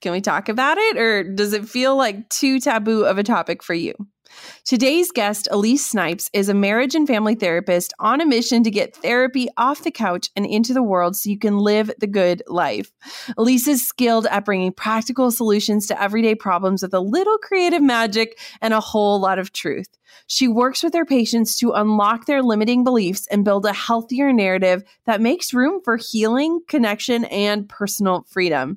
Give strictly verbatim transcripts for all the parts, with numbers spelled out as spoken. Can we talk about it, or does it feel like too taboo of a topic for you? Today's guest, Elyse Snipes, is a marriage and family therapist on a mission to get therapy off the couch and into the world so you can live the good life. Elyse's skilled at bringing practical solutions to everyday problems with a little creative magic and a whole lot of truth. She works with her patients to unlock their limiting beliefs and build a healthier narrative that makes room for healing, connection, and personal freedom.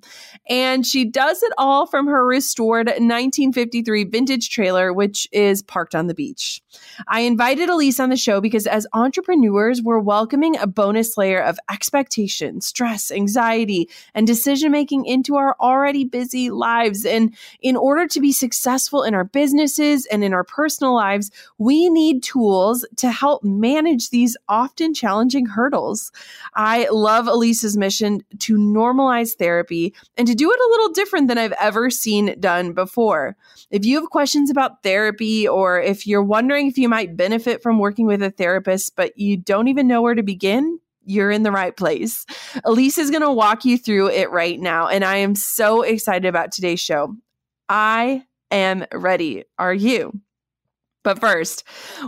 And she does it all from her restored nineteen fifty-three vintage trailer, which is parked on the beach. I invited Elyse on the show because as entrepreneurs, we're welcoming a bonus layer of expectation, stress, anxiety, and decision-making into our already busy lives. And in order to be successful in our businesses and in our personal lives, we need tools to help manage these often challenging hurdles. I love Elyse's mission to normalize therapy and to do it a little different than I've ever seen done before. If you have questions about therapy, or if you're wondering if you might benefit from working with a therapist, but you don't even know where to begin, you're in the right place. Elyse is going to walk you through it right now, and I am so excited about today's show. I am ready. Are you? But first,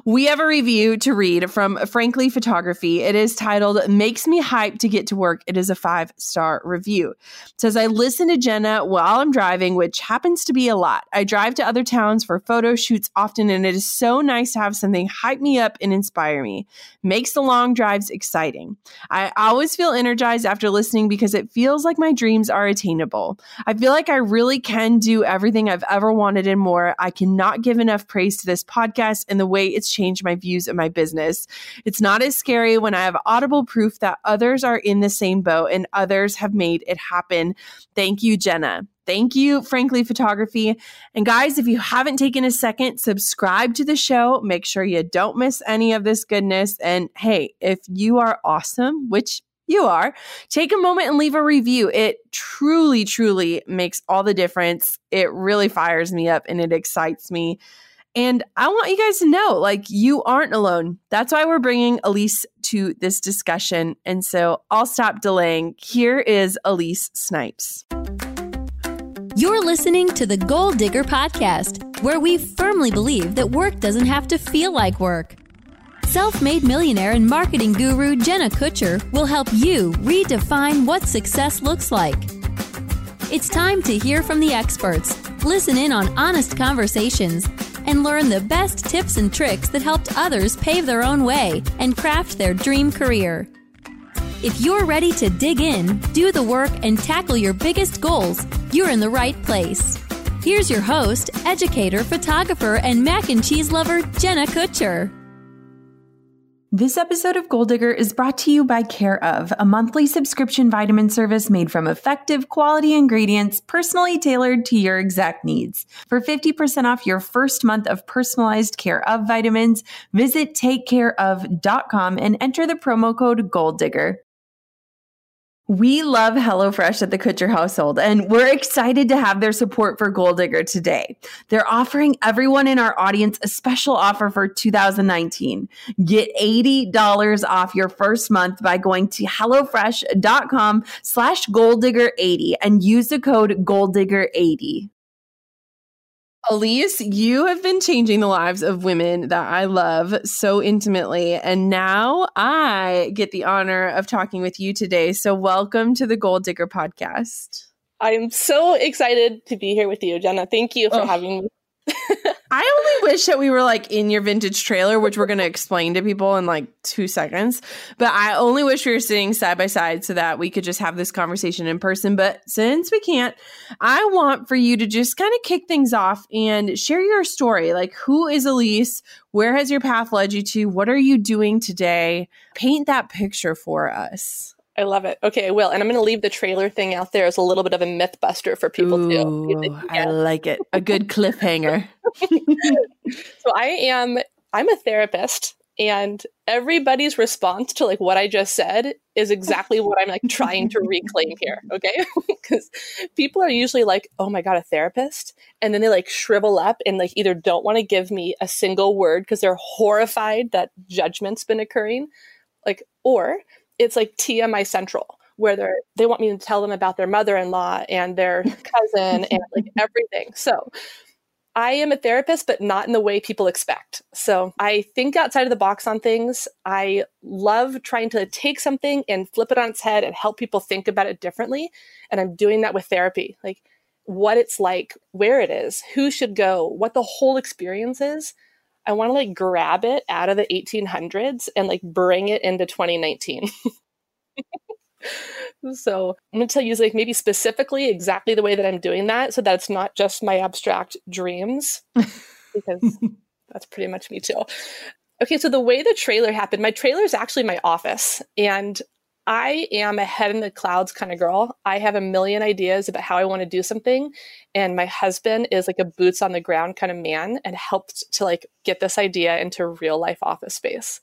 we have a review to read from Frankly Photography. It is titled, Makes Me Hype to Get to Work. It is a five-star review. It says, I listen to Jenna while I'm driving, which happens to be a lot. I drive to other towns for photo shoots often, and it is so nice to have something hype me up and inspire me. Makes the long drives exciting. I always feel energized after listening because it feels like my dreams are attainable. I feel like I really can do everything I've ever wanted and more. I cannot give enough praise to this podcast and the way it's changed my views of my business. It's not as scary when I have audible proof that others are in the same boat and others have made it happen. Thank you, Jenna. Thank you, Frankly Photography. And guys, if you haven't taken a second, subscribe to the show. Make sure you don't miss any of this goodness. And hey, if you are awesome, which you are, take a moment and leave a review. It truly, truly makes all the difference. It really fires me up and it excites me. And I want you guys to know, like, you aren't alone. That's why we're bringing Elyse to this discussion. And so I'll stop delaying. Here is Elyse Snipes. You're listening to the Gold Digger Podcast, where we firmly believe that work doesn't have to feel like work. Self-made millionaire and marketing guru Jenna Kutcher will help you redefine what success looks like. It's time to hear from the experts, listen in on honest conversations, and learn the best tips and tricks that helped others pave their own way and craft their dream career. If you're ready to dig in, do the work, and tackle your biggest goals, you're in the right place. Here's your host, educator, photographer, and mac and cheese lover, Jenna Kutcher. This episode of Gold Digger is brought to you by Care Of, a monthly subscription vitamin service made from effective, quality ingredients, personally tailored to your exact needs. For fifty percent off your first month of personalized Care Of vitamins, visit take care of dot com and enter the promo code Gold Digger. We love HelloFresh at the Kutcher household, and we're excited to have their support for Gold Digger today. They're offering everyone in our audience a special offer for two thousand nineteen. Get eighty dollars off your first month by going to HelloFresh.com slash GoldDigger80 and use the code GoldDigger eighty. Elyse, you have been changing the lives of women that I love so intimately, and now I get the honor of talking with you today. So welcome to the Gold Digger Podcast. I'm so excited to be here with you, Jenna. Thank you for oh. having me. I only wish that we were like in your vintage trailer, which we're going to explain to people in like two seconds. But I only wish we were sitting side by side so that we could just have this conversation in person. But since we can't, I want for you to just kind of kick things off and share your story. Like, who is Elyse? Where has your path led you to? What are you doing today? Paint that picture for us. I love it. Okay, I will. And I'm going to leave the trailer thing out there as a little bit of a myth buster for people Ooh, too. Yeah. I like it. A good cliffhanger. So I am, I'm a therapist, and everybody's response to like what I just said is exactly what I'm like trying to reclaim here. Okay. Because people are usually like, oh my God, a therapist. And then they like shrivel up and like either don't want to give me a single word because they're horrified that judgment's been occurring. Like, or it's like T M I Central, where they they want me to tell them about their mother-in-law and their cousin and like everything. So I am a therapist, but not in the way people expect. So I think outside of the box on things. I love trying to take something and flip it on its head and help people think about it differently. And I'm doing that with therapy, like what it's like, where it is, who should go, what the whole experience is. I want to like grab it out of the eighteen hundreds and like bring it into twenty nineteen. So I'm going to tell you like maybe specifically exactly the way that I'm doing that so that it's not just my abstract dreams, because that's pretty much me too. Okay. So the way the trailer happened, my trailer is actually my office, and I am a head in the clouds kind of girl. I have a million ideas about how I want to do something. And my husband is like a boots on the ground kind of man and helped to like get this idea into real life office space.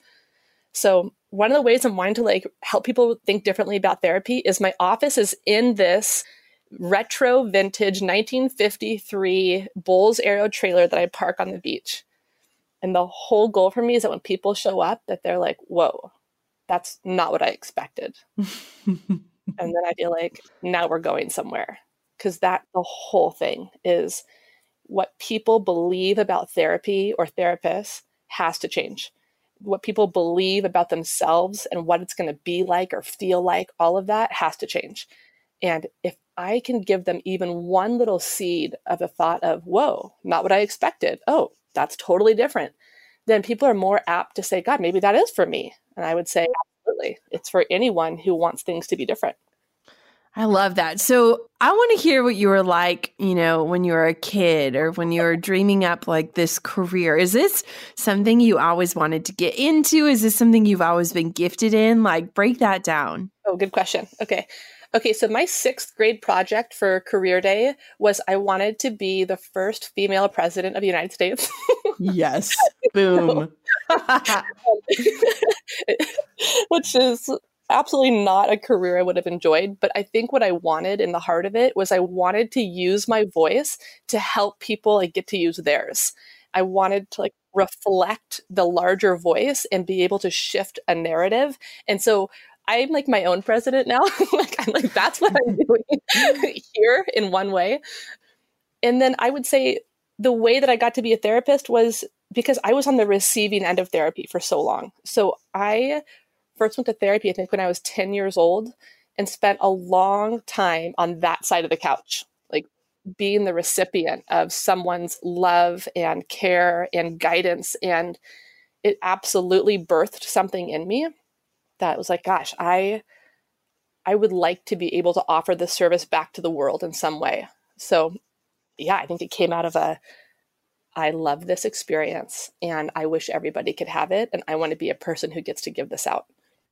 So one of the ways I'm wanting to like help people think differently about therapy is my office is in this retro vintage nineteen fifty-three Bulls Aero trailer that I park on the beach. And the whole goal for me is that when people show up that they're like, whoa, that's not what I expected. And then I feel like now we're going somewhere, because that the whole thing is what people believe about therapy or therapists has to change. What people believe about themselves and what it's going to be like or feel like, all of that has to change. And if I can give them even one little seed of a thought of, whoa, not what I expected. Oh, that's totally different. Then people are more apt to say, God, maybe that is for me. And I would say, absolutely, it's for anyone who wants things to be different. I love that. So I want to hear what you were like, you know, when you were a kid or when you were dreaming up like this career. Is this something you always wanted to get into? Is this something you've always been gifted in? Like, break that down. Oh, good question. Okay. Okay. So my sixth grade project for career day was I wanted to be the first female president of the United States. Yes. Boom. Which is absolutely not a career I would have enjoyed. But I think what I wanted in the heart of it was I wanted to use my voice to help people like get to use theirs. I wanted to like reflect the larger voice and be able to shift a narrative. And so I'm like my own president now. like I'm like, that's what I'm doing here in one way. And then I would say the way that I got to be a therapist was because I was on the receiving end of therapy for so long. So I first went to therapy, I think, when I was ten years old and spent a long time on that side of the couch, like being the recipient of someone's love and care and guidance. And it absolutely birthed something in me that was like, gosh, I, I would like to be able to offer this service back to the world in some way. So yeah, I think it came out of a, I love this experience and I wish everybody could have it. And I want to be a person who gets to give this out.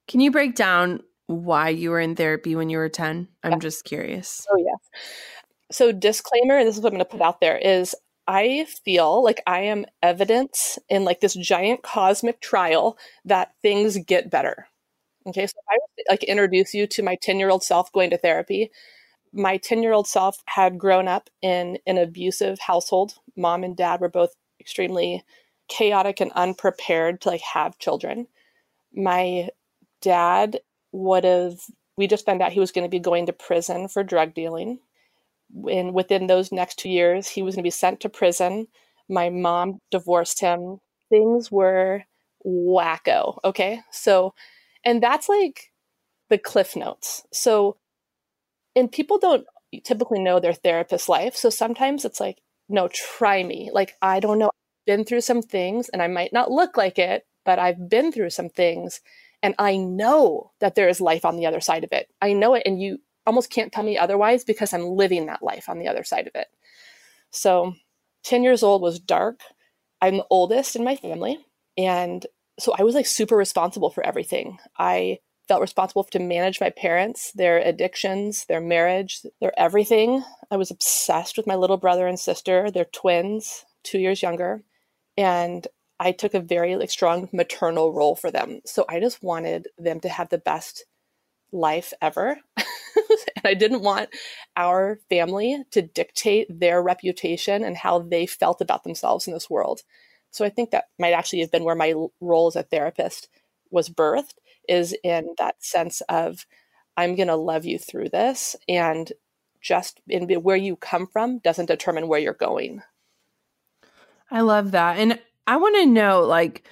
Can you break down why you were in therapy when you were ten? I'm yeah. just curious. Oh, yes. So disclaimer, and this is what I'm going to put out there, is I feel like I am evidence in like this giant cosmic trial that things get better. Okay, so if I was like introduce you to my ten-year-old self going to therapy, my ten-year-old self had grown up in an abusive household. Mom and dad were both extremely chaotic and unprepared to like have children. My dad would have, we just found out he was going to be going to prison for drug dealing. And within those next two years, he was going to be sent to prison. My mom divorced him. Things were wacko. Okay. So, and that's like the cliff notes. So, and people don't typically know their therapist's life. So sometimes it's like, no, try me. Like, I don't know. I've been through some things and I might not look like it, but I've been through some things and I know that there is life on the other side of it. I know it. And you almost can't tell me otherwise because I'm living that life on the other side of it. So ten years old was dark. I'm the oldest in my family. And so I was like super responsible for everything. I felt responsible to manage my parents, their addictions, their marriage, their everything. I was obsessed with my little brother and sister. They're twins, two years younger. And I took a very like strong maternal role for them. So I just wanted them to have the best life ever. And I didn't want our family to dictate their reputation and how they felt about themselves in this world. So I think that might actually have been where my role as a therapist was birthed, is in that sense of, I'm going to love you through this. And just in where you come from doesn't determine where you're going. I love that. And I want to know, like,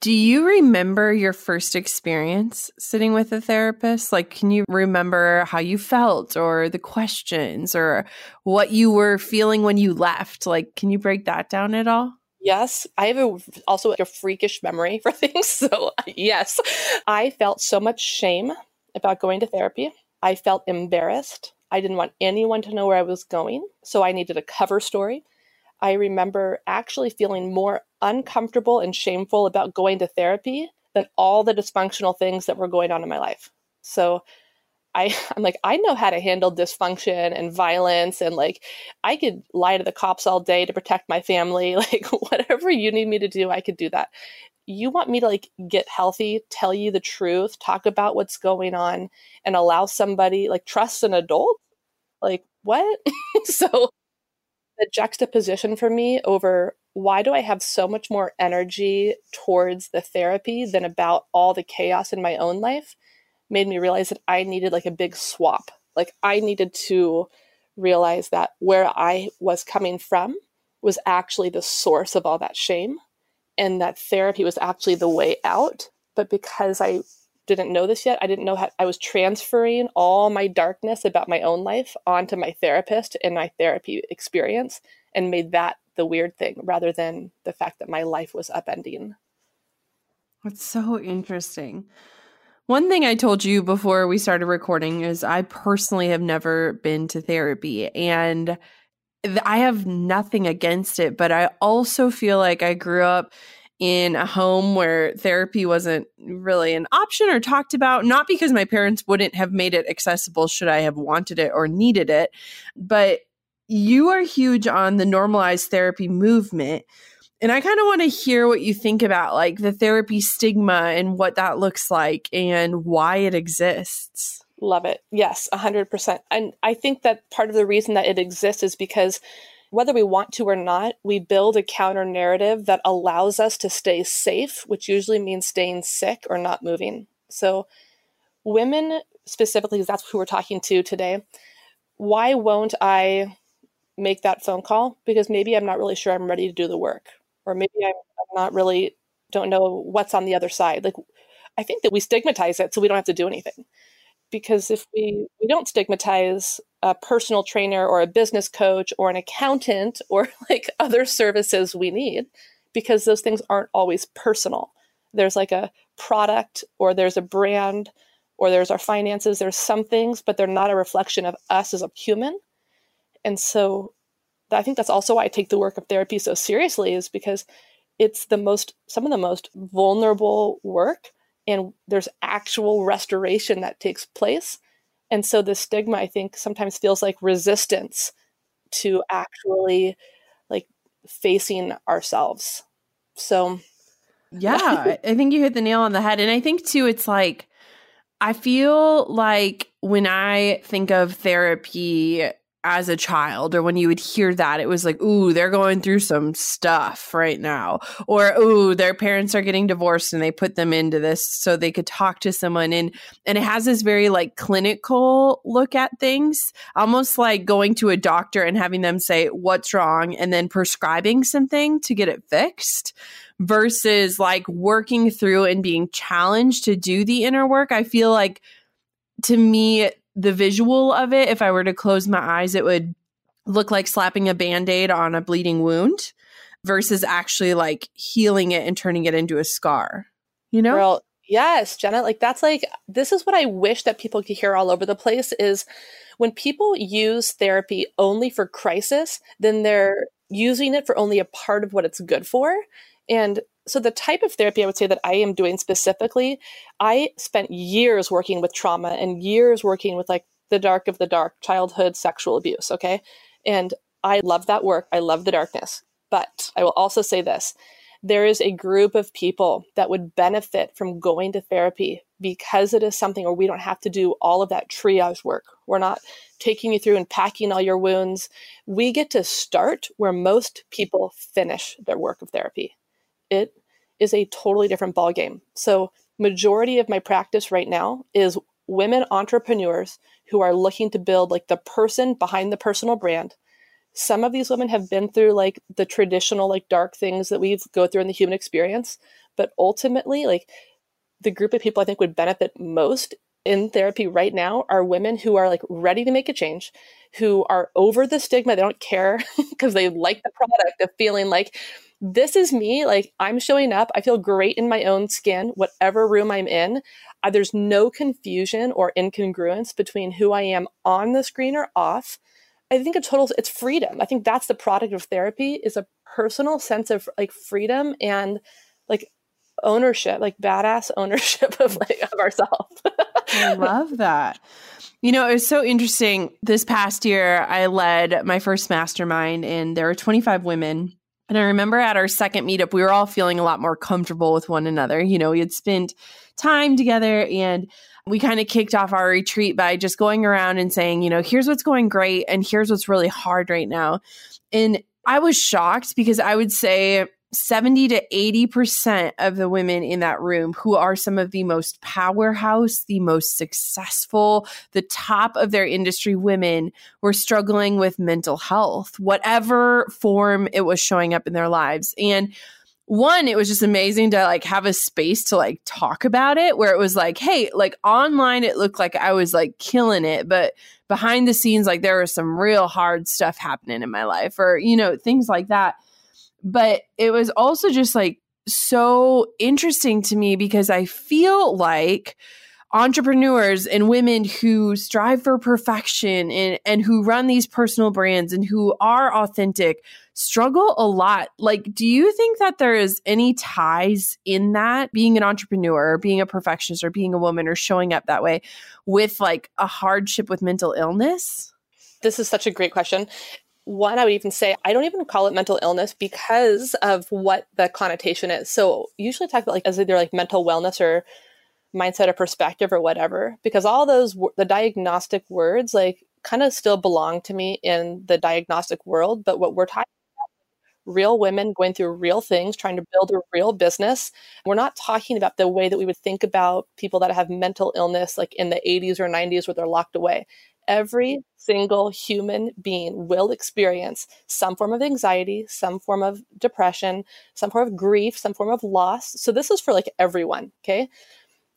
do you remember your first experience sitting with a therapist? Like, can you remember how you felt or the questions or what you were feeling when you left? Like, can you break that down at all? Yes. I have a, also a freakish memory for things. So yes, I felt so much shame about going to therapy. I felt embarrassed. I didn't want anyone to know where I was going. So I needed a cover story. I remember actually feeling more uncomfortable and shameful about going to therapy than all the dysfunctional things that were going on in my life. So I, I'm like, I know how to handle dysfunction and violence. And like, I could lie to the cops all day to protect my family. Like, whatever you need me to do, I could do that. You want me to like get healthy, tell you the truth, talk about what's going on, and allow somebody, like, trust an adult? Like, what? So the juxtaposition for me over, why do I have so much more energy towards the therapy than about all the chaos in my own life, made me realize that I needed like a big swap. Like, I needed to realize that where I was coming from was actually the source of all that shame, and that therapy was actually the way out. But because I didn't know this yet, I didn't know how I was transferring all my darkness about my own life onto my therapist and my therapy experience, and made that the weird thing rather than the fact that my life was upending. That's so interesting. One thing I told you before we started recording is I personally have never been to therapy, and I have nothing against it, but I also feel like I grew up in a home where therapy wasn't really an option or talked about, not because my parents wouldn't have made it accessible should I have wanted it or needed it, but you are huge on the normalized therapy movement. And I kind of want to hear what you think about like the therapy stigma and what that looks like and why it exists. Love it. Yes, one hundred percent. And I think that part of the reason that it exists is because whether we want to or not, we build a counter narrative that allows us to stay safe, which usually means staying sick or not moving. So women specifically, because that's who we're talking to today, why won't I make that phone call? Because maybe I'm not really sure I'm ready to do the work. Or maybe I'm not really, don't know what's on the other side. Like, I think that we stigmatize it so we don't have to do anything. Because if we, we don't stigmatize a personal trainer or a business coach or an accountant or like other services we need, because those things aren't always personal. There's like a product, or there's a brand, or there's our finances. There's some things, but they're not a reflection of us as a human. And so I think that's also why I take the work of therapy so seriously, is because it's the most, some of the most vulnerable work, and there's actual restoration that takes place. And so the stigma, I think, sometimes feels like resistance to actually like facing ourselves. So yeah, I think you hit the nail on the head. And I think too, it's like, I feel like when I think of therapy as a child, or when you would hear that, it was like, ooh, they're going through some stuff right now. Or, ooh, their parents are getting divorced and they put them into this so they could talk to someone. And and it has this very like clinical look at things, almost like going to a doctor and having them say what's wrong and then prescribing something to get it fixed, versus like working through and being challenged to do the inner work. I feel like, to me, the visual of it, if I were to close my eyes, it would look like slapping a Band-Aid on a bleeding wound versus actually like healing it and turning it into a scar, you know? Girl, yes, Jenna, like that's like, this is what I wish that people could hear all over the place is when people use therapy only for crisis, then they're using it for only a part of what it's good for. And so the type of therapy I would say that I am doing specifically, I spent years working with trauma and years working with like the dark of the dark, childhood sexual abuse, okay? And I love that work. I love the darkness. But I will also say this. There is a group of people that would benefit from going to therapy because it is something where we don't have to do all of that triage work. We're not taking you through and packing all your wounds. We get to start where most people finish their work of therapy. It is a totally different ballgame. So majority of my practice right now is women entrepreneurs who are looking to build like the person behind the personal brand. Some of these women have been through like the traditional like dark things that we go through in the human experience. But ultimately, like the group of people I think would benefit most in therapy right now are women who are like ready to make a change, who are over the stigma. They don't care because they like the product of feeling like, this is me. Like I'm showing up. I feel great in my own skin, whatever room I'm in. Uh, there's no confusion or incongruence between who I am on the screen or off. I think a total, it's freedom. I think that's the product of therapy is a personal sense of like freedom and like ownership, like badass ownership of like of ourselves. I love that. You know, it was so interesting. This past year, I led my first mastermind and there were twenty-five women. And I remember at our second meetup, we were all feeling a lot more comfortable with one another. You know, we had spent time together and we kind of kicked off our retreat by just going around and saying, you know, here's what's going great and here's what's really hard right now. And I was shocked because I would say seventy to eighty percent of the women in that room who are some of the most powerhouse, the most successful, the top of their industry women were struggling with mental health, whatever form it was showing up in their lives. And one, it was just amazing to like have a space to like talk about it where it was like, hey, like online, it looked like I was like killing it. But behind the scenes, like there was some real hard stuff happening in my life or, you know, things like that. But it was also just like so interesting to me because I feel like entrepreneurs and women who strive for perfection and, and who run these personal brands and who are authentic struggle a lot. Like, do you think that there is any ties in that being an entrepreneur or being a perfectionist or being a woman or showing up that way with like a hardship with mental illness? This is such a great question. One, I would even say, I don't even call it mental illness because of what the connotation is. So usually I talk about like as either like mental wellness or mindset or perspective or whatever, because all those, the diagnostic words like kind of still belong to me in the diagnostic world. But what we're talking about, real women going through real things, trying to build a real business. We're not talking about the way that we would think about people that have mental illness, like in the eighties or nineties where they're locked away. Every single human being will experience some form of anxiety, some form of depression, some form of grief, some form of loss. So this is for like everyone, okay?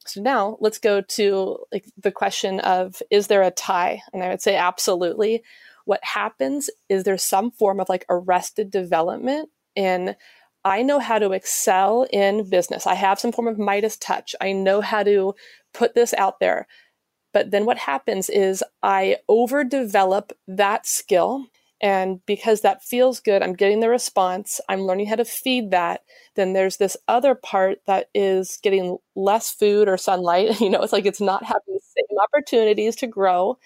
So now let's go to like the question of, is there a tie? And I would say absolutely. What happens is there's some form of like arrested development in I know how to excel in business. I have some form of Midas touch. I know how to put this out there. But then what happens is I overdevelop that skill. And because that feels good, I'm getting the response. I'm learning how to feed that. Then there's this other part that is getting less food or sunlight. You know, it's like it's not having the same opportunities to grow.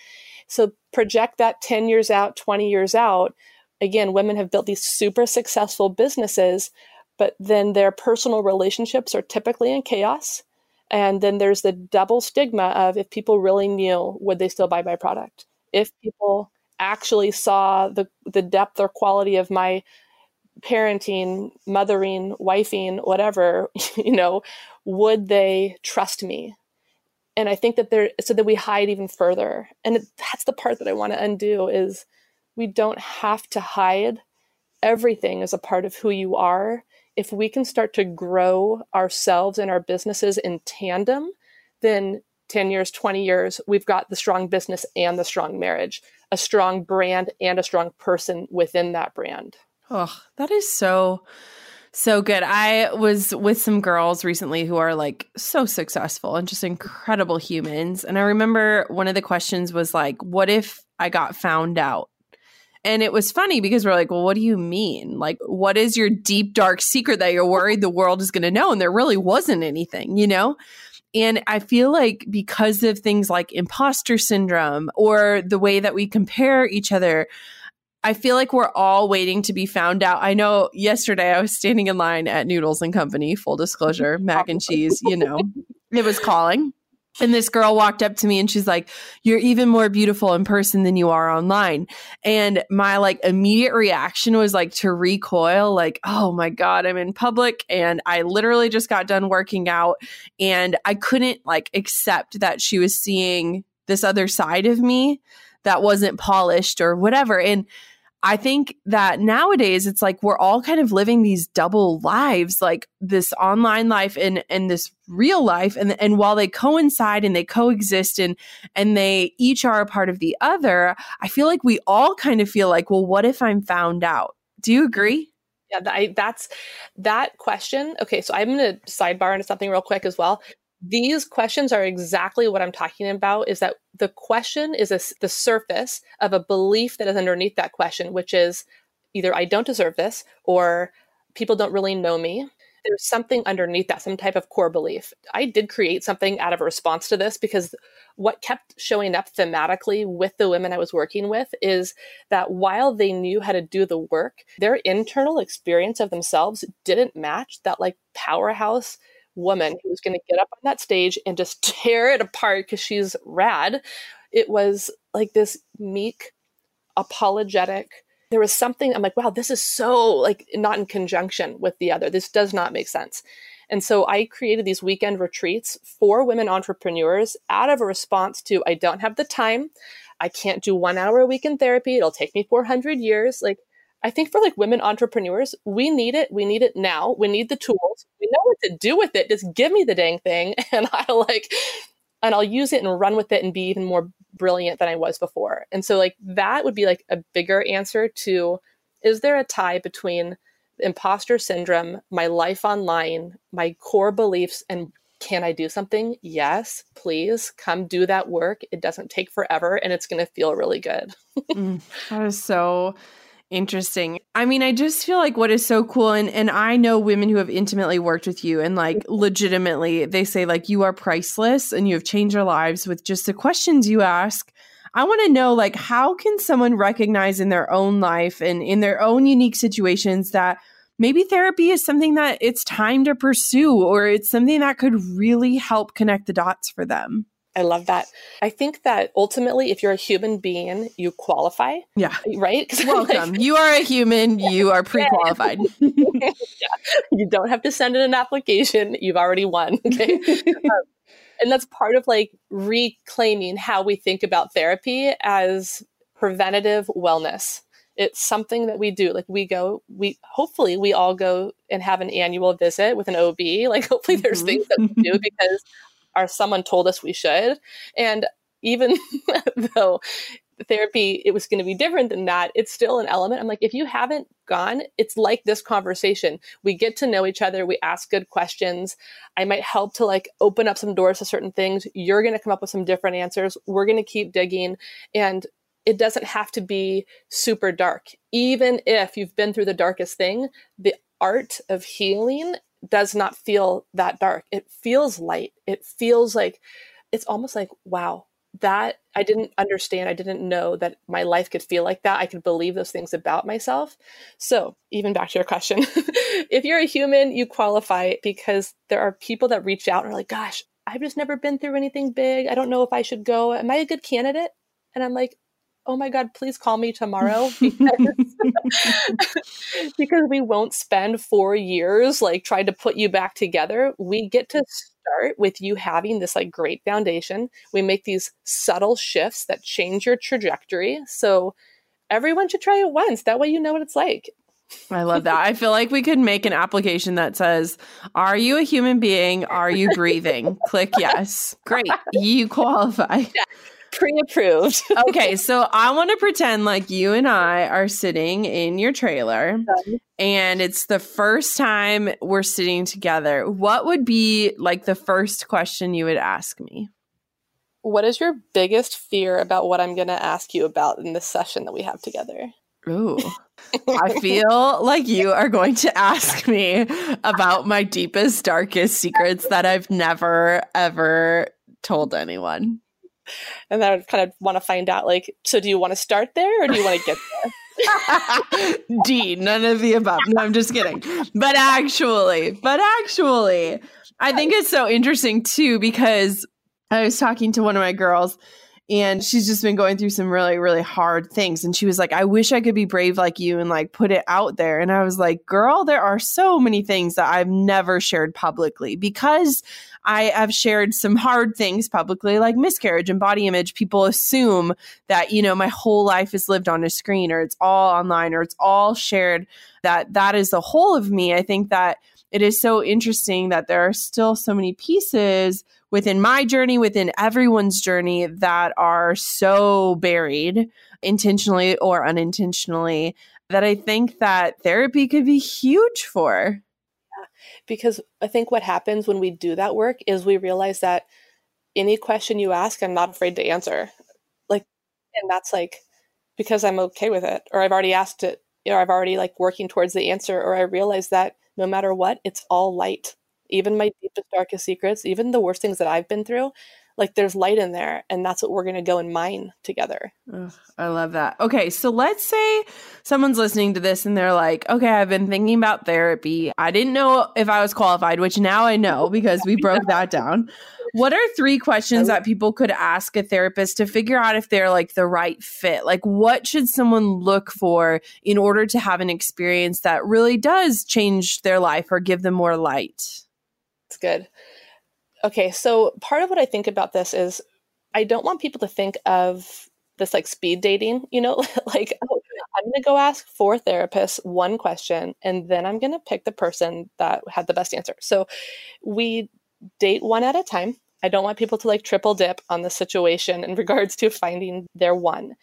So project that ten years out, twenty years out. Again, women have built these super successful businesses, but then their personal relationships are typically in chaos. And then there's the double stigma of, if people really knew, would they still buy my product? If people actually saw the, the depth or quality of my parenting, mothering, wifing, whatever, you know, would they trust me? And I think that there, so that we hide even further. And that's the part that I want to undo, is we don't have to hide. Everything is a part of who you are. If we can start to grow ourselves and our businesses in tandem, then ten years, twenty years, we've got the strong business and the strong marriage, a strong brand and a strong person within that brand. Oh, that is so, so good. I was with some girls recently who are like so successful and just incredible humans. And I remember one of the questions was like, what if I got found out? And it was funny because we're like, well, what do you mean? Like, what is your deep, dark secret that you're worried the world is going to know? And there really wasn't anything, you know? And I feel like because of things like imposter syndrome or the way that we compare each other, I feel like we're all waiting to be found out. I know yesterday I was standing in line at Noodles and Company, full disclosure, mac and cheese, you know, it was calling. And this girl walked up to me and she's like, you're even more beautiful in person than you are online. And my like immediate reaction was like to recoil, like, oh my God, I'm in public and I literally just got done working out. And I couldn't like accept that she was seeing this other side of me that wasn't polished or whatever. And I think that nowadays it's like we're all kind of living these double lives, like this online life and and this real life. And and while they coincide and they coexist and and they each are a part of the other, I feel like we all kind of feel like, well, what if I'm found out? Do you agree? Yeah, I, that's that question. Okay, so I'm going to sidebar into something real quick as well. These questions are exactly what I'm talking about, is that the question is a, the surface of a belief that is underneath that question, which is either I don't deserve this or people don't really know me. There's something underneath that, some type of core belief. I did create something out of a response to this, because what kept showing up thematically with the women I was working with is that while they knew how to do the work, their internal experience of themselves didn't match that like powerhouse woman who was going to get up on that stage and just tear it apart because she's rad. It was like this meek, apologetic. There was something, I'm like, wow, this is so like not in conjunction with the other. This does not make sense. And so I created these weekend retreats for women entrepreneurs out of a response to, I don't have the time. I can't do one hour a week in therapy. It'll take me four hundred years. Like, I think for like women entrepreneurs, we need it. We need it now. We need the tools. We know what to do with it. Just give me the dang thing, and I'll like, and I'll use it and run with it and be even more brilliant than I was before. And so like that would be like a bigger answer to, is there a tie between imposter syndrome, my life online, my core beliefs, and can I do something? Yes, please come do that work. It doesn't take forever, and it's going to feel really good. mm, that is so interesting. I mean, I just feel like what is so cool, and, and I know women who have intimately worked with you, and like legitimately, they say like you are priceless and you have changed our lives with just the questions you ask. I want to know, like, how can someone recognize in their own life and in their own unique situations that maybe therapy is something that it's time to pursue, or it's something that could really help connect the dots for them? I love that. I think that ultimately, if you're a human being, you qualify. Yeah. Right? Welcome. Like, you are a human. Yeah. You are pre-qualified. Yeah. You don't have to send in an application. You've already won. Okay. um, and that's part of like reclaiming how we think about therapy as preventative wellness. It's something that we do. Like we go, we hopefully we all go and have an annual visit with an O B. Like hopefully there's mm-hmm. things that we do because or someone told us we should. And even though therapy, it was going to be different than that, it's still an element. I'm like, if you haven't gone, it's like this conversation. We get to know each other. We ask good questions. I might help to like open up some doors to certain things. You're going to come up with some different answers. We're going to keep digging. And it doesn't have to be super dark. Even if you've been through the darkest thing, the art of healing does not feel that dark. It feels light. It feels like, it's almost like, wow, that I didn't understand. I didn't know that my life could feel like that. I could believe those things about myself. So even back to your question, if you're a human, you qualify, because there are people that reach out and are like, gosh, I've just never been through anything big. I don't know if I should go. Am I a good candidate? And I'm like, oh my God, please call me tomorrow because, because we won't spend four years like trying to put you back together. We get to start with you having this like great foundation. We make these subtle shifts that change your trajectory. So everyone should try it once. That way, you know what it's like. I love that. I feel like we could make an application that says, are you a human being? Are you breathing? Click yes. Great. You qualify. Yeah. Pre-approved. Okay, so I want to pretend like you and I are sitting in your trailer and it's the first time we're sitting together. What would be like the first question you would ask me? What is your biggest fear about what I'm going to ask you about in this session that we have together? Ooh, I feel like you are going to ask me about my deepest, darkest secrets that I've never, ever told anyone. And then I would kind of want to find out, like, so do you want to start there or do you want to get there? D, none of the above. No, I'm just kidding. But actually, but actually, I think it's so interesting, too, because I was talking to one of my girls and she's just been going through some really, really hard things. And she was like, I wish I could be brave like you and like put it out there. And I was like, girl, there are so many things that I've never shared publicly because I have shared some hard things publicly, like miscarriage and body image. People assume that, you know, my whole life is lived on a screen or it's all online or it's all shared. That that is the whole of me. I think that it is so interesting that there are still so many pieces within my journey, within everyone's journey, that are so buried intentionally or unintentionally that I think that therapy could be huge for. Yeah, because I think what happens when we do that work is we realize that any question you ask, I'm not afraid to answer. Like, and that's like, because I'm okay with it, or I've already asked it, or I've already like working towards the answer, or I realize that no matter what, it's all light. Even my deepest, darkest secrets, even the worst things that I've been through, like there's light in there. And that's what we're going to go and mine together. Ugh, I love that. Okay. So let's say someone's listening to this and they're like, okay, I've been thinking about therapy. I didn't know if I was qualified, which now I know because we broke that down. What are three questions that people could ask a therapist to figure out if they're like the right fit? Like what should someone look for in order to have an experience that really does change their life or give them more light? It's good. Okay. So part of what I think about this is I don't want people to think of this like speed dating, you know, like, oh, I'm going to go ask four therapists one question, and then I'm going to pick the person that had the best answer. So we date one at a time. I don't want people to like triple dip on the situation in regards to finding their one.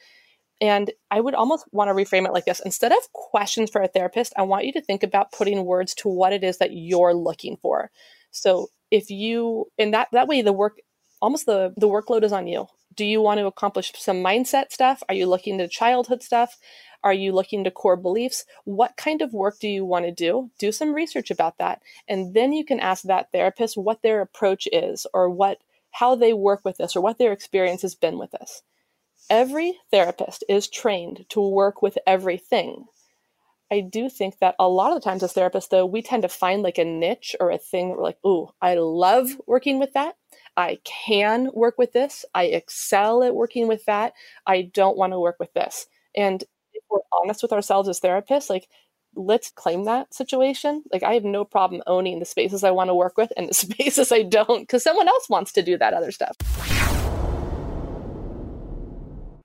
And I would almost want to reframe it like this. Instead of questions for a therapist, I want you to think about putting words to what it is that you're looking for. So if you, and that, that way the work, almost the, the workload is on you. Do you want to accomplish some mindset stuff? Are you looking to childhood stuff? Are you looking to core beliefs? What kind of work do you want to do? Do some research about that. And then you can ask that therapist what their approach is or what, how they work with this or what their experience has been with this. Every therapist is trained to work with everything. I do think that a lot of the times as therapists, though, we tend to find like a niche or a thing that we're like, ooh, I love working with that. I can work with this. I excel at working with that. I don't want to work with this. And if we're honest with ourselves as therapists, like, let's claim that situation. Like, I have no problem owning the spaces I want to work with and the spaces I don't, because someone else wants to do that other stuff.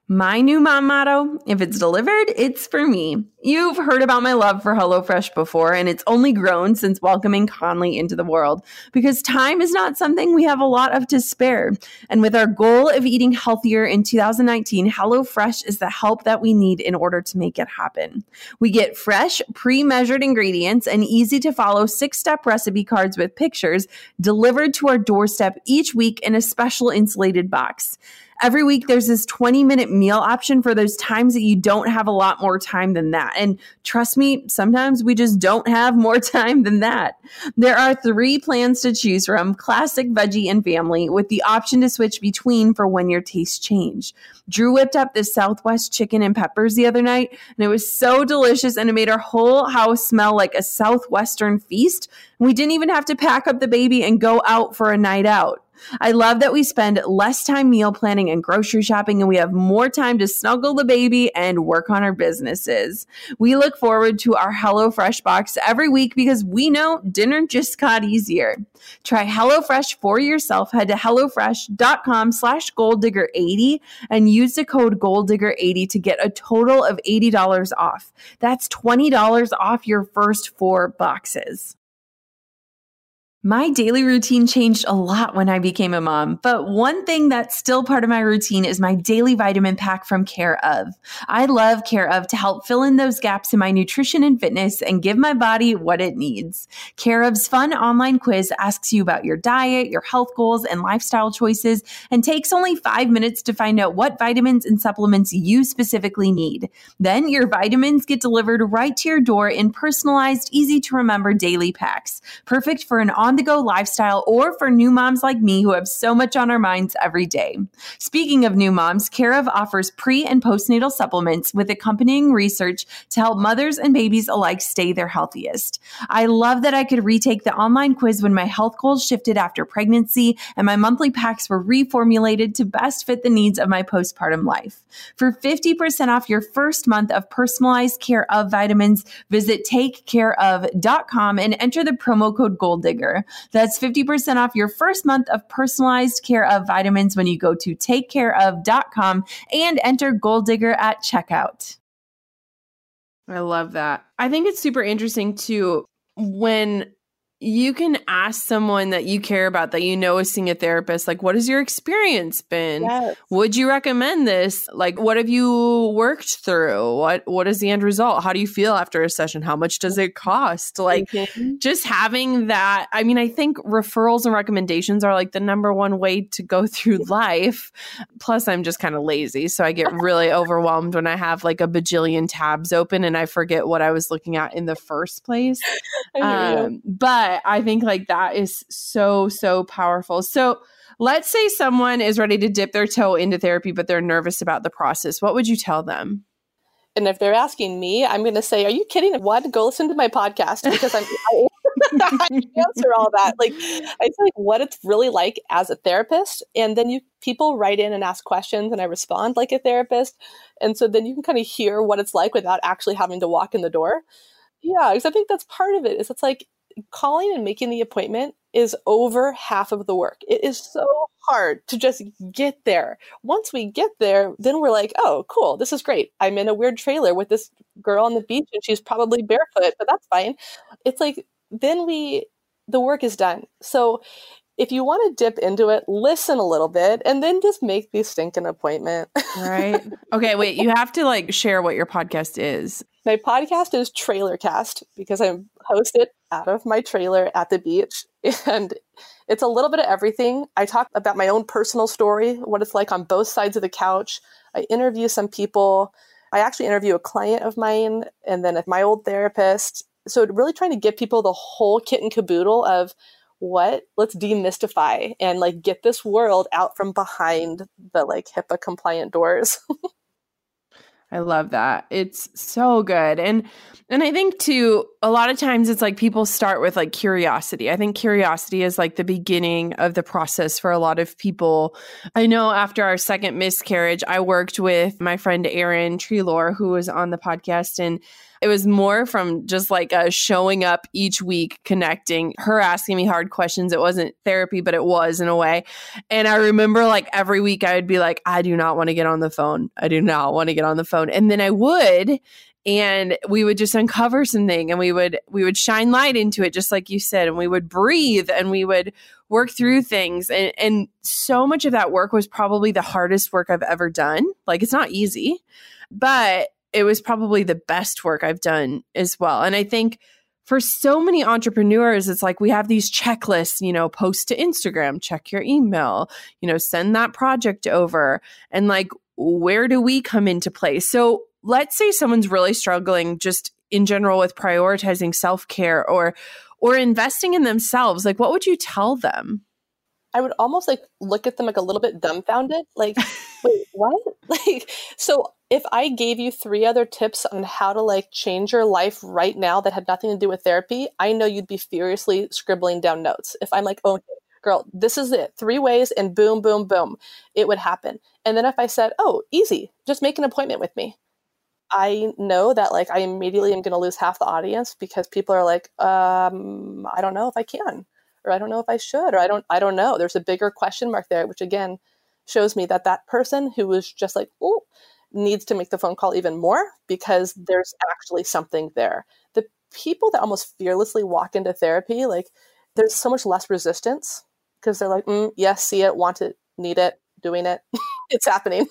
My new mom motto, if it's delivered, it's for me. You've heard about my love for HelloFresh before, and it's only grown since welcoming Conley into the world because time is not something we have a lot of to spare. And with our goal of eating healthier in two thousand nineteen, HelloFresh is the help that we need in order to make it happen. We get fresh, pre-measured ingredients and easy-to-follow six-step recipe cards with pictures delivered to our doorstep each week in a special insulated box. Every week, there's this twenty-minute meal option for those times that you don't have a lot more time than that. And trust me, sometimes we just don't have more time than that. There are three plans to choose from: classic, veggie, and family, with the option to switch between for when your tastes change. Drew whipped up this Southwest chicken and peppers the other night, and it was so delicious, and it made our whole house smell like a Southwestern feast. We didn't even have to pack up the baby and go out for a night out. I love that we spend less time meal planning and grocery shopping, and we have more time to snuggle the baby and work on our businesses. We look forward to our HelloFresh box every week because we know dinner just got easier. Try HelloFresh for yourself. Head to HelloFresh.com slash golddigger80 and use the code golddigger eighty to get a total of eighty dollars off. That's twenty dollars off your first four boxes. My daily routine changed a lot when I became a mom, but one thing that's still part of my routine is my daily vitamin pack from Care Of. I love Care Of to help fill in those gaps in my nutrition and fitness and give my body what it needs. Care Of's fun online quiz asks you about your diet, your health goals, and lifestyle choices, and takes only five minutes to find out what vitamins and supplements you specifically need. Then your vitamins get delivered right to your door in personalized, easy-to-remember daily packs, perfect for an on the go lifestyle or for new moms like me who have so much on our minds every day. Speaking of new moms, Care Of offers pre and postnatal supplements with accompanying research to help mothers and babies alike stay their healthiest. I love that I could retake the online quiz when my health goals shifted after pregnancy and my monthly packs were reformulated to best fit the needs of my postpartum life. For fifty percent off your first month of personalized Care Of vitamins, visit take care of dot com and enter the promo code GOLDDIGGER. That's fifty percent off your first month of personalized Care Of vitamins when you go to take care of dot com and enter Gold Digger at checkout. I love that. I think it's super interesting too when you can ask someone that you care about, that you know is seeing a therapist, like, what has your experience been? Yes. Would you recommend this? Like, what have you worked through? What What is the end result? How do you feel after a session? How much does it cost? Like, mm-hmm. just having that. I mean, I think referrals and recommendations are like the number one way to go through life. Plus, I'm just kind of lazy. So I get really overwhelmed when I have like a bajillion tabs open and I forget what I was looking at in the first place. Um, but I think like that is so, so powerful. So let's say someone is ready to dip their toe into therapy, but they're nervous about the process. What would you tell them? And if they're asking me, I'm going to say, are you kidding? What? Go listen to my podcast because I'm, I, I answer all that. Like, I feel like what it's really like as a therapist. And then you people write in and ask questions and I respond like a therapist. And so then you can kind of hear what it's like without actually having to walk in the door. Yeah, because I think that's part of it is it's like, calling and making the appointment is over half of the work. It is so hard to just get there. Once we get there, then we're like, oh, cool, this is great. I'm in a weird trailer with this girl on the beach and she's probably barefoot, but that's fine. It's like, then we, the work is done. So if you want to dip into it, listen a little bit and then just make the stinking appointment. Right. Okay, wait, you have to like share what your podcast is. My podcast is Trailer Cast because I host it out of my trailer at the beach. And it's a little bit of everything. I talk about my own personal story, what it's like on both sides of the couch. I interview some people. I actually interview a client of mine and then my old therapist. So really trying to give people the whole kit and caboodle of what, let's demystify and like get this world out from behind the like HIPAA compliant doors. I love that. It's so good. And and I think too, a lot of times it's like people start with like curiosity. I think curiosity is like the beginning of the process for a lot of people. I know after our second miscarriage, I worked with my friend Erin Treloar, who was on the podcast, and it was more from just like a showing up each week, connecting, her asking me hard questions. It wasn't therapy, but it was in a way. And I remember like every week I would be like, I do not want to get on the phone. I do not want to get on the phone. And then I would, and we would just uncover something and we would, we would shine light into it, just like you said, and we would breathe and we would work through things. And, and so much of that work was probably the hardest work I've ever done. Like, it's not easy, but it was probably the best work I've done as well. And I think for so many entrepreneurs, it's like we have these checklists, you know, post to Instagram, check your email, you know, send that project over. And like, where do we come into play? So let's say someone's really struggling just in general with prioritizing self-care or or investing in themselves. Like, what would you tell them? I would almost like look at them like a little bit dumbfounded, like, wait, what? Like, so if I gave you three other tips on how to like change your life right now that had nothing to do with therapy, I know you'd be furiously scribbling down notes. If I'm like, oh, girl, this is it. Three ways and boom, boom, boom, it would happen. And then if I said, oh, easy, just make an appointment with me, I know that like I immediately am going to lose half the audience because people are like, um, I don't know if I can, or I don't know if I should, or I don't, I don't know. There's a bigger question mark there, which again shows me that that person who was just like, oh, needs to make the phone call even more because there's actually something there. The people that almost fearlessly walk into therapy, like there's so much less resistance because they're like, mm, yes, see it, want it, need it, doing it. It's happening.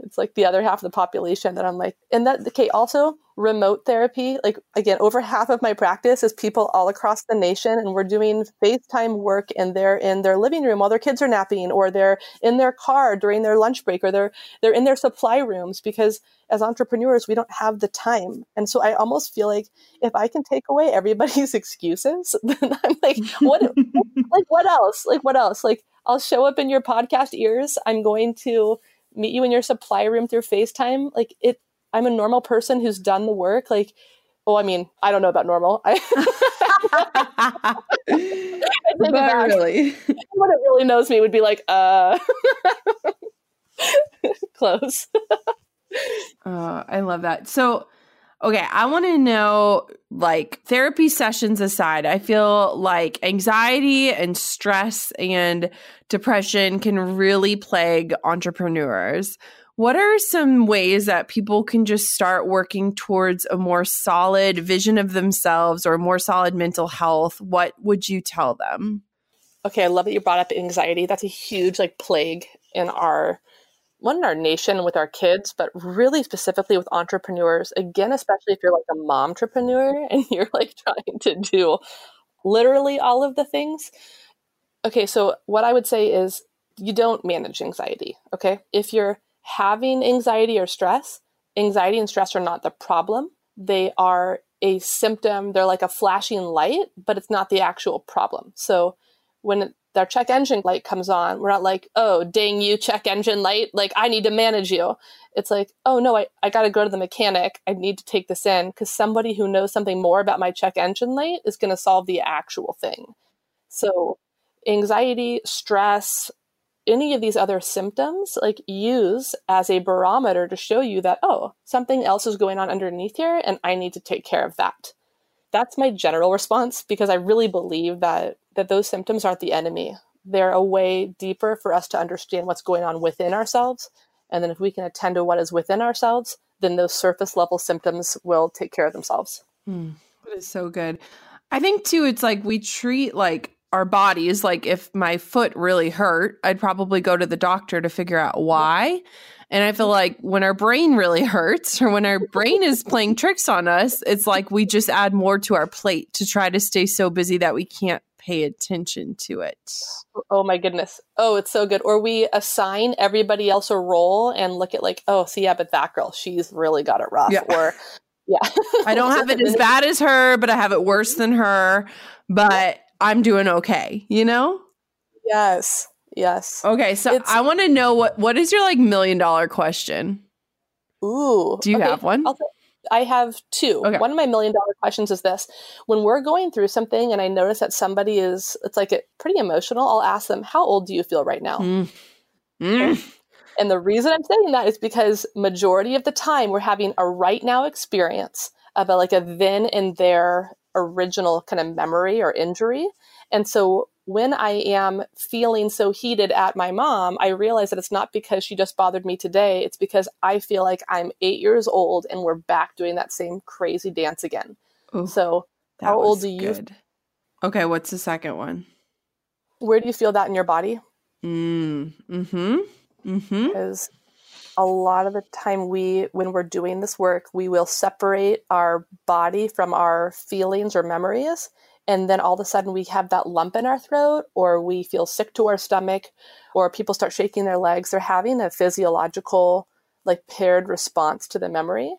It's like the other half of the population that I'm like, and that, okay, also remote therapy, like again, over half of my practice is people all across the nation, and we're doing FaceTime work and they're in their living room while their kids are napping, or they're in their car during their lunch break, or they're, they're in their supply rooms, because as entrepreneurs, we don't have the time. And so I almost feel like if I can take away everybody's excuses, then I'm like, what, like what else? Like what else? Like, I'll show up in your podcast ears. I'm going to meet you in your supply room through FaceTime. Like it, I'm a normal person who's done the work. Like, oh, I mean, I don't know about normal. I, I back. Really. What it really knows me would be like, uh, close. Oh, I love that. So, okay, I want to know, like, therapy sessions aside, I feel like anxiety and stress and depression can really plague entrepreneurs. What are some ways that people can just start working towards a more solid vision of themselves or more solid mental health? What would you tell them? Okay, I love that you brought up anxiety. That's a huge, like, plague in our one in our nation with our kids, but really specifically with entrepreneurs, again, especially if you're like a momtrepreneur and you're like trying to do literally all of the things. Okay, so what I would say is you don't manage anxiety, okay? If you're having anxiety or stress, anxiety and stress are not the problem. They are a symptom. They're like a flashing light, but it's not the actual problem. So when it, their check engine light comes on, we're not like, oh, dang you, check engine light. Like, I need to manage you. It's like, oh, no, I, I got to go to the mechanic. I need to take this in because somebody who knows something more about my check engine light is going to solve the actual thing. So anxiety, stress, any of these other symptoms, like use as a barometer to show you that, oh, something else is going on underneath here and I need to take care of that. That's my general response because I really believe that that those symptoms aren't the enemy. They're a way deeper for us to understand what's going on within ourselves. And then if we can attend to what is within ourselves, then those surface level symptoms will take care of themselves. Mm, that is so good. I think too, it's like we treat like our bodies, like if my foot really hurt, I'd probably go to the doctor to figure out why. And I feel like when our brain really hurts or when our brain is playing tricks on us, it's like we just add more to our plate to try to stay so busy that we can't pay attention to it. Oh my goodness. Oh, it's so good. Or we assign everybody else a role and look at like, oh, see, yeah, but that girl, she's really got it rough. Yeah. Or yeah, I don't have it as bad as her, but I have it worse than her, but I'm doing okay. You know? Yes. Yes. Okay. So it's, I want to know what, what is your like million dollar question? Ooh. Do you okay. have one? I'll, I have two. Okay. One of my million dollar questions is this. When we're going through something and I notice that somebody is, it's like it, pretty emotional, I'll ask them, how old do you feel right now? Mm. Mm. And the reason I'm saying that is because majority of the time we're having a right now experience of a, like a then and there original kind of memory or injury. And so when I am feeling so heated at my mom, I realize that it's not because she just bothered me today. It's because I feel like I'm eight years old and we're back doing that same crazy dance again. Ooh, so how old do you? Good. Okay. What's the second one? Where do you feel that in your body? Mm, mm-hmm. Mm-hmm. Because a lot of the time we, when we're doing this work, we will separate our body from our feelings or memories. And then all of a sudden we have that lump in our throat, or we feel sick to our stomach, or people start shaking their legs. They're having a physiological, like paired response to the memory.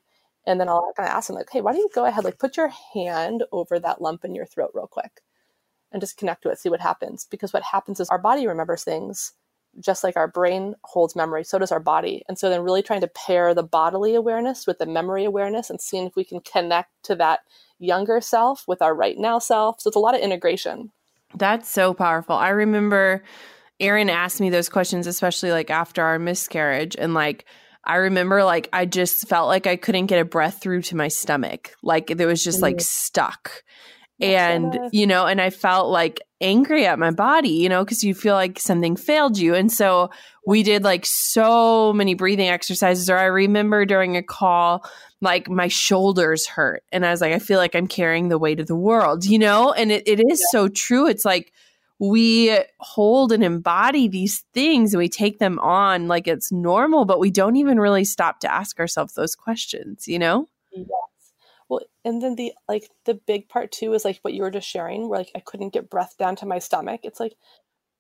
And then I'll kind of ask them like, hey, why don't you go ahead, like put your hand over that lump in your throat real quick and just connect to it, see what happens. Because what happens is our body remembers things just like our brain holds memory. So does our body. And so then really trying to pair the bodily awareness with the memory awareness and seeing if we can connect to that younger self with our right now self. So it's a lot of integration. That's so powerful. I remember Erin asked me those questions, especially like after our miscarriage. And like, I remember like, I just felt like I couldn't get a breath through to my stomach. Like it was just like stuck. And, you know, and I felt like angry at my body, you know, because you feel like something failed you. And so we did like so many breathing exercises. Or I remember during a call, like my shoulders hurt. And I was like, I feel like I'm carrying the weight of the world, you know, and it, it is yeah. so true. It's like we hold and embody these things and we take them on like it's normal, but we don't even really stop to ask ourselves those questions, you know? Yeah. Well, and then the, like the big part too, is like what you were just sharing where like, I couldn't get breath down to my stomach. It's like,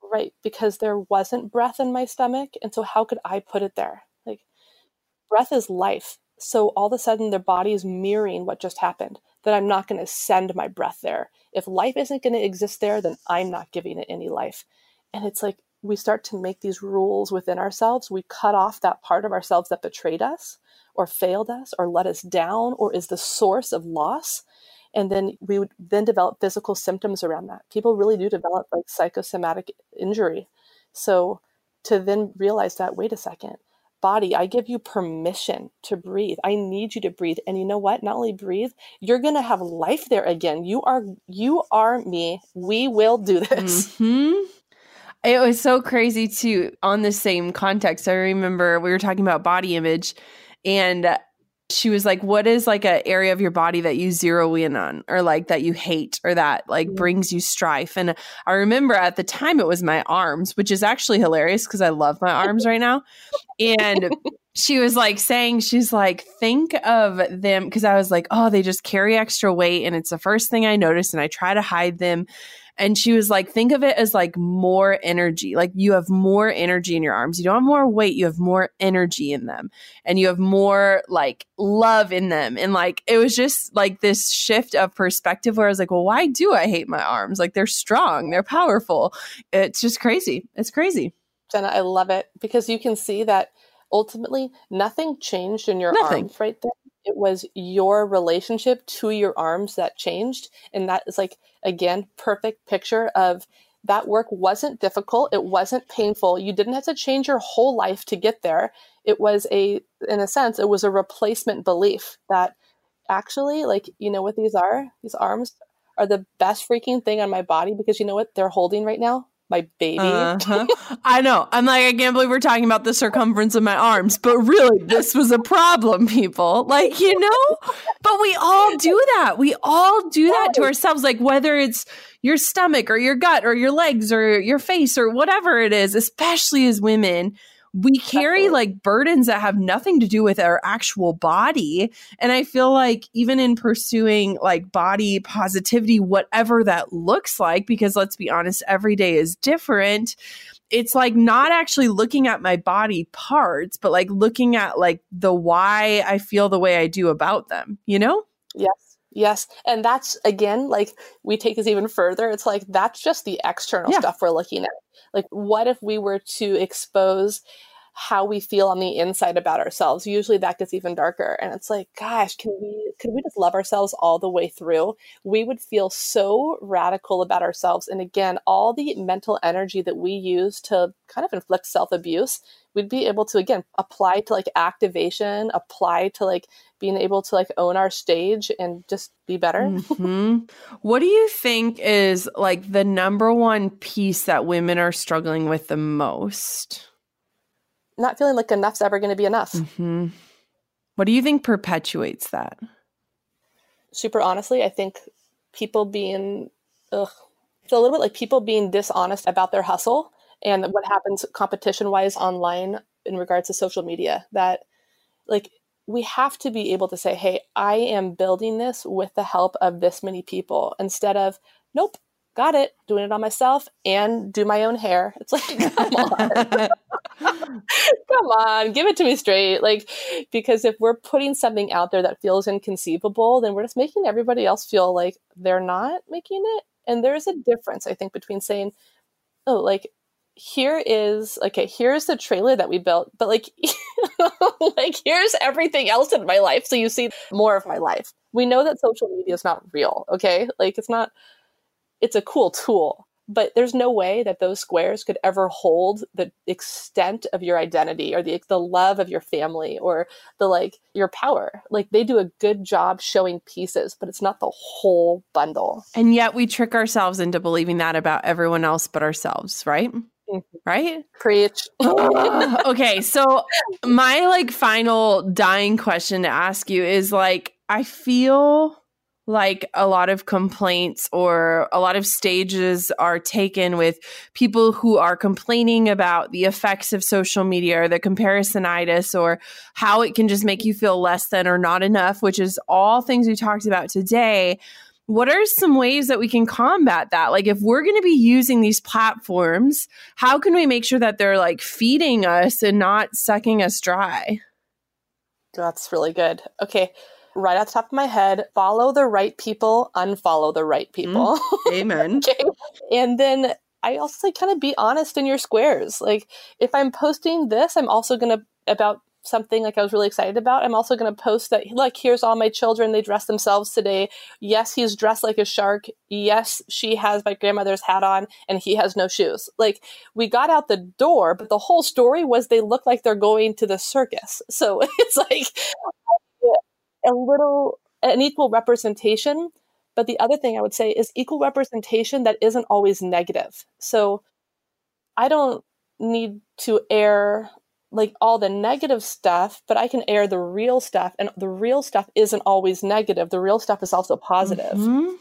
right. Because there wasn't breath in my stomach. And so how could I put it there? Like breath is life. So all of a sudden their body is mirroring what just happened, that I'm not going to send my breath there. If life isn't going to exist there, then I'm not giving it any life. And it's like, we start to make these rules within ourselves. We cut off that part of ourselves that betrayed us or failed us or let us down or is the source of loss. And then we would then develop physical symptoms around that. People really do develop like psychosomatic injury. So to then realize that, wait a second, body, I give you permission to breathe. I need you to breathe. And you know what? Not only breathe, you're going to have life there again. You are, you are me. We will do this. Mm-hmm. It was so crazy too. On the same context, I remember we were talking about body image. And she was like, what is like an area of your body that you zero in on or like that you hate or that like brings you strife? And I remember at the time it was my arms, which is actually hilarious because I love my arms right now. And she was like saying, she's like, think of them because I was like, oh, they just carry extra weight. And it's the first thing I notice and I try to hide them. And she was like, think of it as like more energy. Like you have more energy in your arms. You don't have more weight. You have more energy in them and you have more like love in them. And like, it was just like this shift of perspective where I was like, well, why do I hate my arms? Like they're strong, they're powerful. It's just crazy. It's crazy. Jenna, I love it because you can see that ultimately nothing changed in your nothing. arms right there. It was your relationship to your arms that changed. And that is like, again, perfect picture of that work wasn't difficult. It wasn't painful. You didn't have to change your whole life to get there. It was a, in a sense, it was a replacement belief that actually like, you know what these are? These arms are the best freaking thing on my body because you know what they're holding right now? My baby. Uh-huh. I know. I'm like, I can't believe we're talking about the circumference of my arms, but really this was a problem, people. Like, you know, but we all do that. We all do that to ourselves. Like whether it's your stomach or your gut or your legs or your face or whatever it is, especially as women, we carry like burdens that have nothing to do with our actual body. And I feel like even in pursuing like body positivity, whatever that looks like, because let's be honest, every day is different. It's like not actually looking at my body parts, but like looking at like the why I feel the way I do about them, you know? Yes. Yes. And that's, again, like we take this even further. It's like, that's just the external yeah. stuff we're looking at. Like, what if we were to expose how we feel on the inside about ourselves? Usually that gets even darker. And it's like, gosh, can we, could we just love ourselves all the way through? We would feel so radical about ourselves. And again, all the mental energy that we use to kind of inflict self-abuse, we'd be able to, again, apply to like activation, apply to like being able to like own our stage and just be better. Mm-hmm. What do you think is like the number one piece that women are struggling with the most? Not feeling like enough's ever going to be enough. Mm-hmm. What do you think perpetuates that? Super honestly, I think people being, ugh, it's a little bit like people being dishonest about their hustle and what happens competition-wise online in regards to social media, that like we have to be able to say, hey, I am building this with the help of this many people instead of, nope, got it, doing it on myself and do my own hair. It's like, come on. Come on, give it to me straight. Like, because if we're putting something out there that feels inconceivable, then we're just making everybody else feel like they're not making it. And there's a difference, I think, between saying, oh, like, here is, okay, here's the trailer that we built, but like, like here's everything else in my life. So you see more of my life. We know that social media is not real. Okay. Like it's not, it's a cool tool, But there's no way that those squares could ever hold the extent of your identity or the the love of your family or the like your power. Like they do a good job showing pieces, but it's not the whole bundle. And yet we trick ourselves into believing that about everyone else but ourselves, right? Mm-hmm. Right? Preach. uh, okay. So my like final dying question to ask you is like, I feel like a lot of complaints or a lot of stages are taken with people who are complaining about the effects of social media or the comparisonitis or how it can just make you feel less than or not enough, which is all things we talked about today. What are some ways that we can combat that? Like if we're going to be using these platforms, how can we make sure that they're like feeding us and not sucking us dry? That's really good. Okay. Right off the top of my head, follow the right people, unfollow the right people. Mm, amen. Okay. And then I also kind of be honest in your squares. Like if I'm posting this, I'm also going to about something like I was really excited about. I'm also going to post that, look, here's all my children. They dressed themselves today. Yes, he's dressed like a shark. Yes, she has my grandmother's hat on and he has no shoes. Like we got out the door, but the whole story was they look like they're going to the circus. So it's like a little, an equal representation. But the other thing I would say is equal representation that isn't always negative. So I don't need to air like all the negative stuff, but I can air the real stuff. And the real stuff isn't always negative. The real stuff is also positive. Mm-hmm.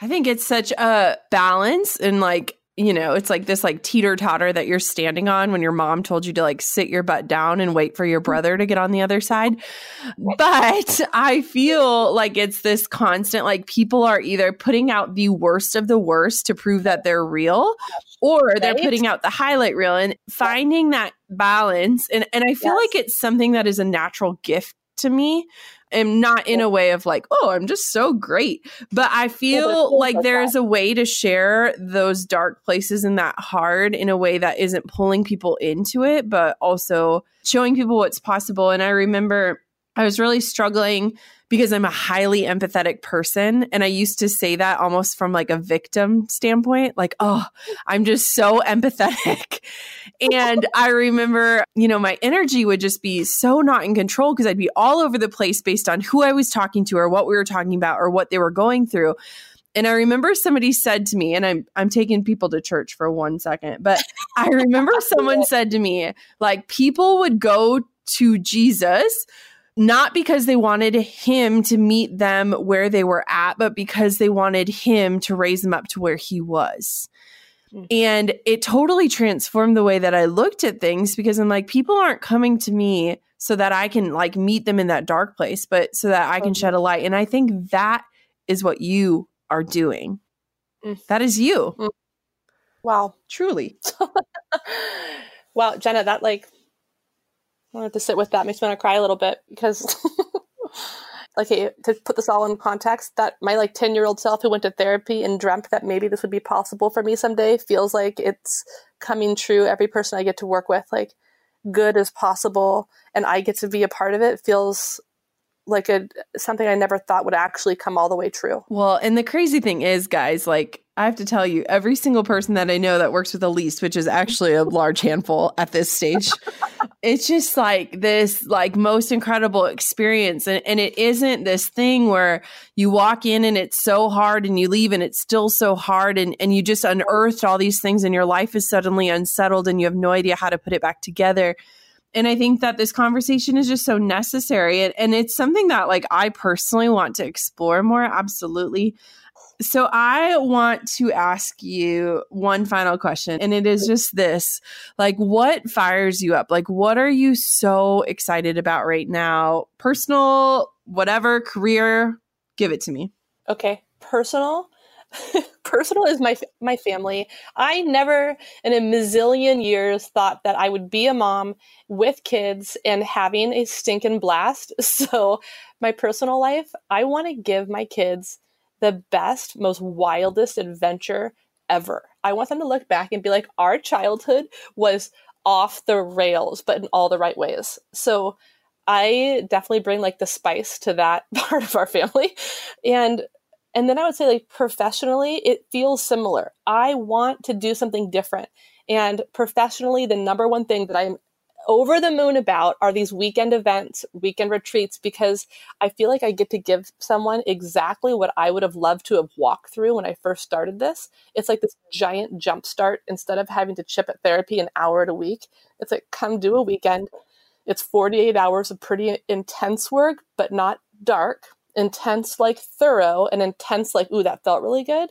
I think it's such a balance and like, you know, it's like this like teeter-totter that you're standing on when your mom told you to like sit your butt down and wait for your brother to get on the other side. But I feel like it's this constant, like people are either putting out the worst of the worst to prove that they're real, or they're putting out the highlight reel and finding that balance. And, and I feel yes. like it's something that is a natural gift to me. And not in a way of like, oh, I'm just so great. But I feel yeah, like there is a way to share those dark places and that hard in a way that isn't pulling people into it, but also showing people what's possible. And I remember I was really struggling because I'm a highly empathetic person. And I used to say that almost from like a victim standpoint, like, oh, I'm just so empathetic. And I remember, you know, my energy would just be so not in control because I'd be all over the place based on who I was talking to or what we were talking about or what they were going through. And I remember somebody said to me, and I'm I'm taking people to church for one second, but I remember someone said to me, like, people would go to Jesus not because they wanted him to meet them where they were at, but because they wanted him to raise them up to where he was. Mm-hmm. And it totally transformed the way that I looked at things because I'm like, people aren't coming to me so that I can like meet them in that dark place, but so that I can mm-hmm. shed a light. And I think that is what you are doing. Mm-hmm. That is you. Mm-hmm. Wow. Truly. Wow, Jenna, that like, I have to sit with that. Makes me want to cry a little bit because, like, hey, to put this all in context, that my like ten-year-old self who went to therapy and dreamt that maybe this would be possible for me someday feels like it's coming true. Every person I get to work with, like, good is possible, and I get to be a part of it. Feels like a something I never thought would actually come all the way true. Well, and the crazy thing is, guys, like, I have to tell you, every single person that I know that works with Elyse, which is actually a large handful at this stage, it's just like this like most incredible experience. And, and it isn't this thing where you walk in and it's so hard and you leave and it's still so hard and, and you just unearthed all these things and your life is suddenly unsettled and you have no idea how to put it back together. And I think that this conversation is just so necessary. And, and it's something that like I personally want to explore more. Absolutely. So I want to ask you one final question, and it is just this, like, what fires you up? Like, what are you so excited about right now? Personal, whatever, career, give it to me. Okay. Personal. Personal is my, my family. I never in a mazillion years thought that I would be a mom with kids and having a stinking blast. So my personal life, I want to give my kids the best, most wildest adventure ever. I want them to look back and be like, our childhood was off the rails, but in all the right ways. So I definitely bring like the spice to that part of our family. And And then I would say, like, professionally, it feels similar. I want to do something different. And professionally, the number one thing that I'm over the moon about are these weekend events, weekend retreats, because I feel like I get to give someone exactly what I would have loved to have walked through when I first started this. It's like this giant jumpstart. Instead of having to chip at therapy an hour at a week, it's like, come do a weekend. It's forty-eight hours of pretty intense work, but not dark, intense, like thorough, and intense, like, ooh, that felt really good.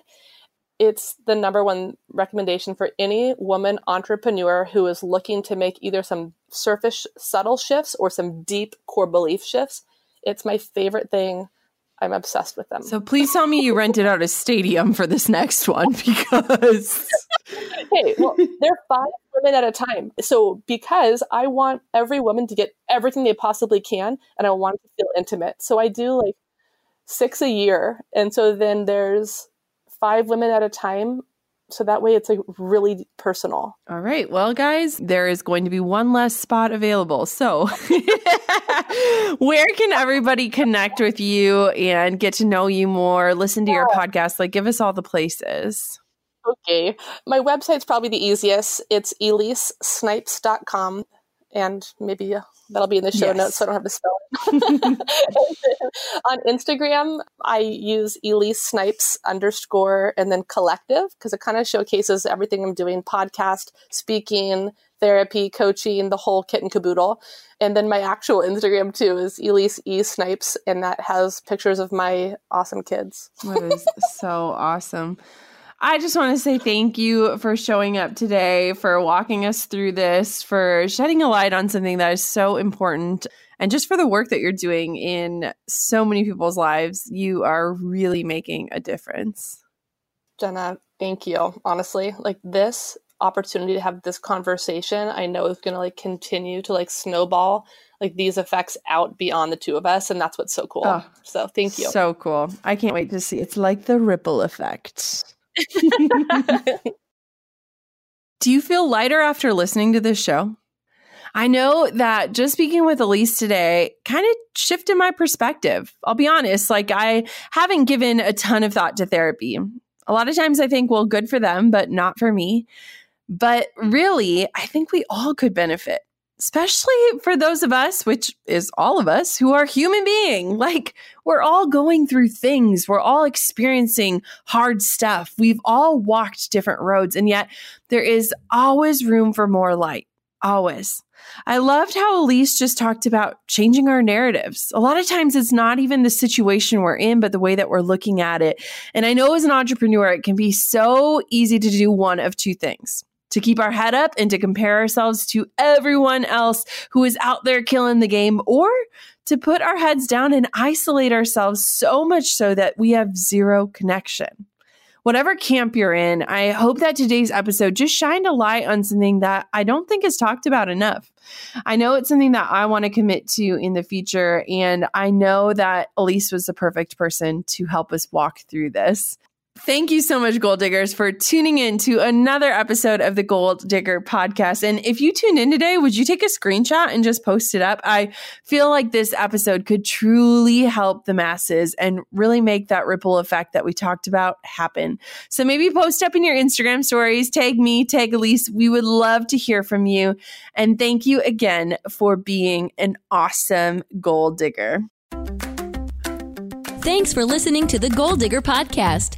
It's the number one recommendation for any woman entrepreneur who is looking to make either some surface subtle shifts or some deep core belief shifts. It's my favorite thing. I'm obsessed with them. So please tell me you rented out a stadium for this next one, because... Hey, well, they're five women at a time. So because I want every woman to get everything they possibly can, and I want to feel intimate. So I do like six a year. And so then there's five women at a time. So that way it's like really personal. All right. Well, guys, there is going to be one less spot available. So where can everybody connect with you and get to know you more, listen to your podcast? Like, give us all the places. Okay. My website's probably the easiest. It's elise snipes dot com. And maybe that'll be in the show yes. notes, so I don't have to spell it. On Instagram, I use Elyse Snipes underscore and then collective, because it kind of showcases everything I'm doing: podcast, speaking, therapy, coaching, the whole kit and caboodle. And then my actual Instagram too is Elyse E. Snipes, and that has pictures of my awesome kids. That is so awesome. I just want to say thank you for showing up today, for walking us through this, for shedding a light on something that is so important, and just for the work that you're doing in so many people's lives. You are really making a difference. Jenna, thank you. Honestly, like, this opportunity to have this conversation, I know is going to like continue to like snowball like these effects out beyond the two of us. And that's what's so cool. Oh, so thank you. So cool. I can't wait to see. It's like the ripple effect. Do you feel lighter after listening to this show? I know that just speaking with Elyse today kind of shifted my perspective. I'll be honest, like, I haven't given a ton of thought to therapy. A lot of times I think, well, good for them, but not for me. But really, I think we all could benefit, especially for those of us, which is all of us, who are human beings. Like, we're all going through things. We're all experiencing hard stuff. We've all walked different roads. And yet there is always room for more light. Always. I loved how Elyse just talked about changing our narratives. A lot of times it's not even the situation we're in, but the way that we're looking at it. And I know as an entrepreneur, it can be so easy to do one of two things: to keep our head up and to compare ourselves to everyone else who is out there killing the game, or to put our heads down and isolate ourselves so much so that we have zero connection. Whatever camp you're in, I hope that today's episode just shined a light on something that I don't think is talked about enough. I know it's something that I want to commit to in the future, and I know that Elyse was the perfect person to help us walk through this. Thank you so much, Gold Diggers, for tuning in to another episode of the Gold Digger Podcast. And if you tuned in today, would you take a screenshot and just post it up? I feel like this episode could truly help the masses and really make that ripple effect that we talked about happen. So maybe post up in your Instagram stories, tag me, tag Elyse. We would love to hear from you. And thank you again for being an awesome Gold Digger. Thanks for listening to the Gold Digger Podcast.